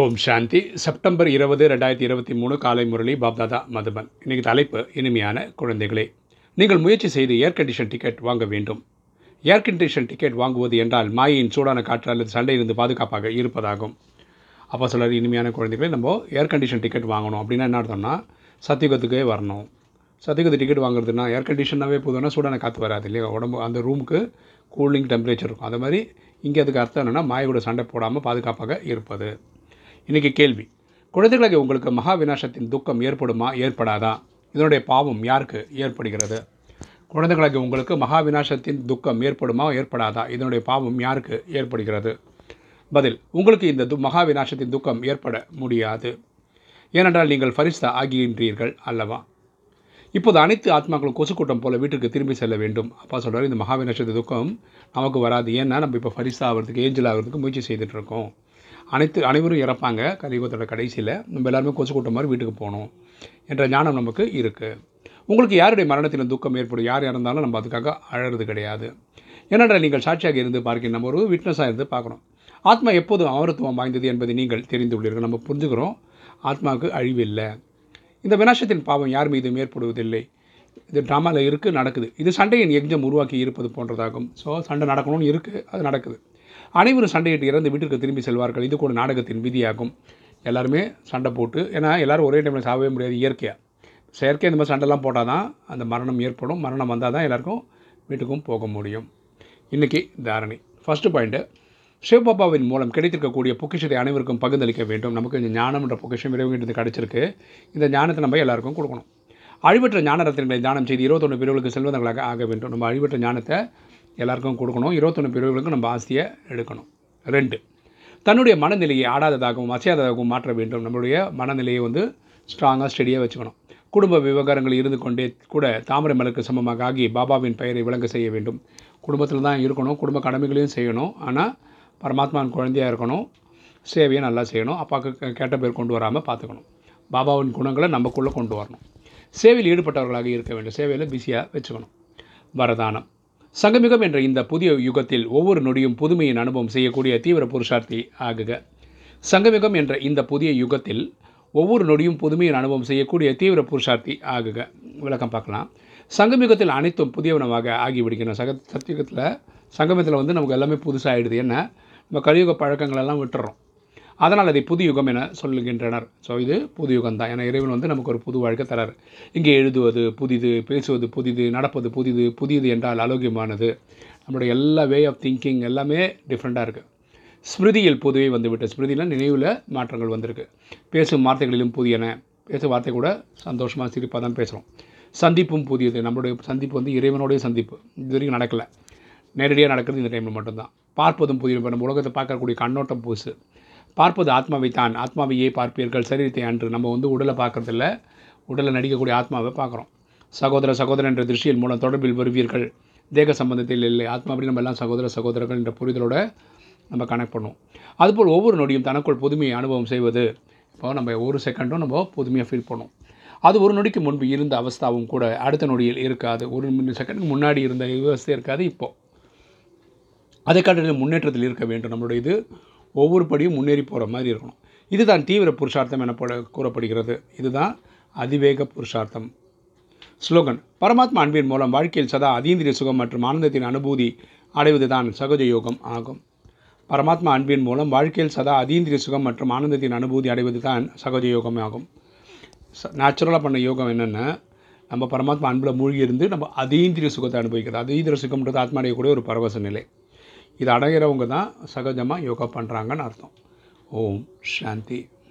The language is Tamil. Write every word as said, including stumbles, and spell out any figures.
ஓம் சாந்தி. செப்டம்பர் இருபது ரெண்டாயிரத்தி இருபத்தி மூணு காலை முரளி பாப்தாதா மதுபன். இன்றைக்கு தலைப்பு இனிமையான குழந்தைகளே. நீங்கள் முயற்சி செய்து ஏர் கண்டிஷன் டிக்கெட் வாங்க வேண்டும். ஏர் கண்டிஷன் டிக்கெட் வாங்குவது என்றால் மாயின் சூடான காற்று அல்லது சண்டையிலிருந்து பாதுகாப்பாக இருப்பதாகும். அப்போ சொல்கிற இனிமையான குழந்தைகளே, நம்ம ஏர் கண்டிஷன் டிக்கெட் வாங்கணும் அப்படின்னா என்ன அர்த்தம்னா சத்தியுகத்துக்கே வரணும். சத்தியுகத்து டிக்கெட் வாங்குறதுனா ஏர் கண்டிஷனாகவே போதும்னா சூடான காற்று வராது இல்லையா, உடம்பு அந்த ரூமுக்கு கூலிங் டெம்பரேச்சர் இருக்கும். அது மாதிரி இங்கே அதுக்கு அர்த்தம் என்னென்னா மாயோட சண்டை போடாமல் பாதுகாப்பாக இருப்பது. இன்றைக்கி கேள்வி, குழந்தைகளுக்கு உங்களுக்கு மகா விநாசத்தின் துக்கம் ஏற்படுமா ஏற்படாதா? இதனுடைய பாவம் யாருக்கு ஏற்படுகிறது? குழந்தைகளுக்கு உங்களுக்கு மகா விநாசத்தின் துக்கம் ஏற்படுமா ஏற்படாதா? இதனுடைய பாவம் யாருக்கு ஏற்படுகிறது? பதில், உங்களுக்கு இந்த து மகா விநாசத்தின் துக்கம் ஏற்பட முடியாது. ஏனென்றால் நீங்கள் ஃபரிஸ்தா ஆகின்றீர்கள் அல்லவா? இப்போது அனைத்து ஆத்மாக்களும் கொசுக்கூட்டம் போல வீட்டுக்கு திரும்பி செல்ல வேண்டும். அப்பா சொல்கிறார், இந்த மகா விநாசத்தின் துக்கம் நமக்கு வராது. ஏன்னா நம்ம இப்போ ஃபரிஸ்தா ஆகிறதுக்கு ஏஞ்சல் ஆகிறதுக்கு முயற்சி செய்துட்டுருக்கோம். அனைத்து அனைவரும் இறப்பாங்க கலியுகத்தோட கடைசியில். நம்ம எல்லாருமே கொசு கூட்டம் மாதிரி வீட்டுக்கு போகணும் என்ற ஞானம் நமக்கு இருக்குது. உங்களுக்கு யாருடைய மரணத்தின் துக்கம் ஏற்படும்? யார் இறந்தாலும் நம்ம அதுக்காக அழறது கிடையாது. ஏனென்றா நீங்கள் சாட்சியாக இருந்து பார்க்க, நம்ம ஒரு விட்னஸாக இருந்து பார்க்குறோம். ஆத்மா எப்போதும் அமரத்துவம் வாய்ந்தது என்பதை நீங்கள் தெரிந்து உள்ளீர்கள். நம்ம புரிஞ்சுக்கிறோம் ஆத்மாவுக்கு அழிவில்லை. இந்த விநாசத்தின் பாவம் யார் மீதும் ஏற்படுவதில்லை. இது ட்ராமாவில் இருக்குது, நடக்குது. இது சண்டையின் யஜ்ஞம் உருவாக்கி இருப்பது போன்றதாகும். ஸோ சண்டை நடக்கணும்னு இருக்குது, அது நடக்குது. அனைவரும் சண்டையிட்டு இறந்து வீட்டிற்கு திரும்பி செல்வார்கள். இது கூட நாடகத்தின் விதியாகும். எல்லாருமே சண்டை போட்டு, ஏன்னா எல்லோரும் ஒரே டைமில் சாகவே முடியாது. இயற்கையாக செயற்கையாக இந்த மாதிரி சண்டைலாம் போட்டால் தான் அந்த மரணம் ஏற்படும். மரணம் வந்தால் தான் எல்லாருக்கும் வீட்டுக்கும் போக முடியும். இன்றைக்கி தாரணை. ஃபஸ்ட்டு பாயிண்ட்டு, சிவபாபாவின் மூலம் கிடைத்திருக்கக்கூடிய பொக்கிஷத்தை அனைவருக்கும் பகிர்ந்தளிக்க வேண்டும். நமக்கு இந்த ஞானம்ன்ற பொக்கிஷம் இறைவங்கிட்டு கிடச்சிருக்கு. இந்த ஞானத்தை நம்ம எல்லாருக்கும் கொடுக்கணும். அழிவற்ற ஞான ரத்தினங்களை தானம் செய்து இருபத்தொன்று பிரிவுகளுக்கு செல்வந்தங்களாக ஆக வேண்டும். நம்ம அழிவற்ற ஞானத்தை எல்லாருக்கும் கொடுக்கணும். இருபத்தொன்று பிரிவுகளுக்கும் நம்ம ஆசையை எடுக்கணும். ரெண்டு, தன்னுடைய மனநிலையை ஆடாததாகவும் அசையாததாகவும் மாற்ற வேண்டும். நம்மளுடைய மனநிலையை வந்து ஸ்ட்ராங்காக ஸ்டெடியாக வச்சுக்கணும். குடும்ப விவகாரங்கள் இருந்து கொண்டே கூட தாமரை மலருக்கு சமமாக ஆகி பாபாவின் பெயரை விளங்க செய்ய வேண்டும். குடும்பத்தில் தான் இருக்கணும், குடும்ப கடமைகளையும் செய்யணும். ஆனால் பரமாத்மாவின் குழந்தையாக இருக்கணும், சேவையை நல்லா செய்யணும். அப்பாவுக்கு கேட்ட பேர் கொண்டு வராமல் பார்த்துக்கணும். பாபாவின் குணங்களை நமக்குள்ளே கொண்டு வரணும். சேவையில் ஈடுபட்டவர்களாக இருக்க வேண்டும். சேவையில் பிஸியாக வச்சுக்கணும். வரதானம். சங்கமிகம் என்ற இந்த புதிய யுகத்தில் ஒவ்வொரு நொடியும் புதுமையின் அனுபவம் செய்யக்கூடிய தீவிர புருஷார்த்தி ஆகுக. சங்கமிகம் என்ற இந்த புதிய யுகத்தில் ஒவ்வொரு நொடியும் புதுமையின் அனுபவம் செய்யக்கூடிய தீவிர புருஷார்த்தி ஆகுக. விளக்கம் பார்க்கலாம். சங்கமிகத்தில் அனைத்தும் புதியவனமாக ஆகிவிடுகிறோம். சக சத்தியத்தில் சங்கமத்தில் வந்து நமக்கு எல்லாமே புதுசாக ஆகிடுது. ஏன்னா நம்ம கலியுக பழக்கங்களெல்லாம் விட்டுறோம். அதனால் அதை புது யுகம் என சொல்லுகின்றனர். ஸோ இது புது யுகம் தான். ஏன்னா இறைவன் வந்து நமக்கு ஒரு புது வாழ்க்கை தரார். இங்கே எழுதுவது புதிது, பேசுவது புதிது, நடப்பது புதிது. புதிது என்றால் அலௌகியமானது. நம்மளுடைய எல்லா வே ஆஃப் திங்கிங் எல்லாமே டிஃப்ரெண்ட்டாக இருக்குது. ஸ்மிருதியில் புதுவை வந்துவிட்டு, ஸ்மிருதியில் நினைவில் மாற்றங்கள் வந்திருக்கு. பேசும் வார்த்தைகளிலும் புதியன. பேசும் வார்த்தை கூட சந்தோஷமாக சிரிப்பாக தான் பேசுகிறோம். சந்திப்பும் புதியது. நம்மளுடைய சந்திப்பு வந்து இறைவனோடைய சந்திப்பு. இது வரைக்கும் நடக்கலை, நேரடியாக நடக்கிறது இந்த டைமில் மட்டும்தான். பார்ப்பதும் புதிய. இப்போ நம்ம உலகத்தை பார்க்கக்கூடிய கண்ணோட்டம் புதுசு. பார்ப்பது ஆத்மாவை தான், ஆத்மாவையே பார்ப்பீர்கள் சரீரத்தை அன்று. நம்ம வந்து உடலை பார்க்குறதில்ல, உடலை நடிக்கக்கூடிய ஆத்மாவை பார்க்குறோம். சகோதர சகோதரன் என்ற திருஷ்டியின் மூலம் தொடர்பில் வருவீர்கள். தேக சம்பந்தத்தில் இல்லை, ஆத்மா அப்படி. நம்ம எல்லாம் சகோதர சகோதரர்கள் என்ற புரிதலோடு நம்ம கனெக்ட் பண்ணுவோம். அதுபோல் ஒவ்வொரு நொடியும் தனக்குள் புதுமையை அனுபவம் செய்வது. இப்போ நம்ம ஒரு செகண்டும் நம்ம புதுமையாக ஃபீல் பண்ணுவோம். அது ஒரு நொடிக்கு முன்பு இருந்த அவஸ்தாவும் கூட அடுத்த நொடியில் இருக்காது. ஒரு செகண்டுக்கு முன்னாடி இருந்த அவஸ்தையும் இருக்காது. இப்போது அதை காட்டிலும் முன்னேற்றத்தில் இருக்க வேண்டும். நம்மளுடைய இது ஒவ்வொரு படியும் முன்னேறி போகிற மாதிரி இருக்கணும். இதுதான் தீவிர புருஷார்த்தம் எனப்பட கூறப்படுகிறது. இதுதான் அதிவேக புருஷார்த்தம். ஸ்லோகன். பரமாத்மா அன்பின் மூலம் வாழ்க்கையில் சதா அதீந்திரிய சுகம் மற்றும் ஆனந்தத்தின் அனுபூதி அடைவது தான் சகஜ யோகம் ஆகும். பரமாத்மா அன்பின் மூலம் வாழ்க்கையில் சதா அதீந்திரிய சுகம் மற்றும் ஆனந்தத்தின் அனுபூதி அடைவது தான் சகஜ யோகம் ஆகும். நேச்சுரலாக பண்ண யோகம் என்னென்னா, நம்ம பரமாத்மா அன்பில் மூழ்கியிருந்து நம்ம அதீந்திரிய சுகத்தை அனுபவிக்கிறது. அதீந்திரிய சுகம்ன்றது ஆத்மாடையக்கூடிய ஒரு பரவச நிலை. இது அடைகிறவங்க தான் சகஜமாக யோகா பண்ணுறாங்கன்னு அர்த்தம். ஓம் சாந்தி.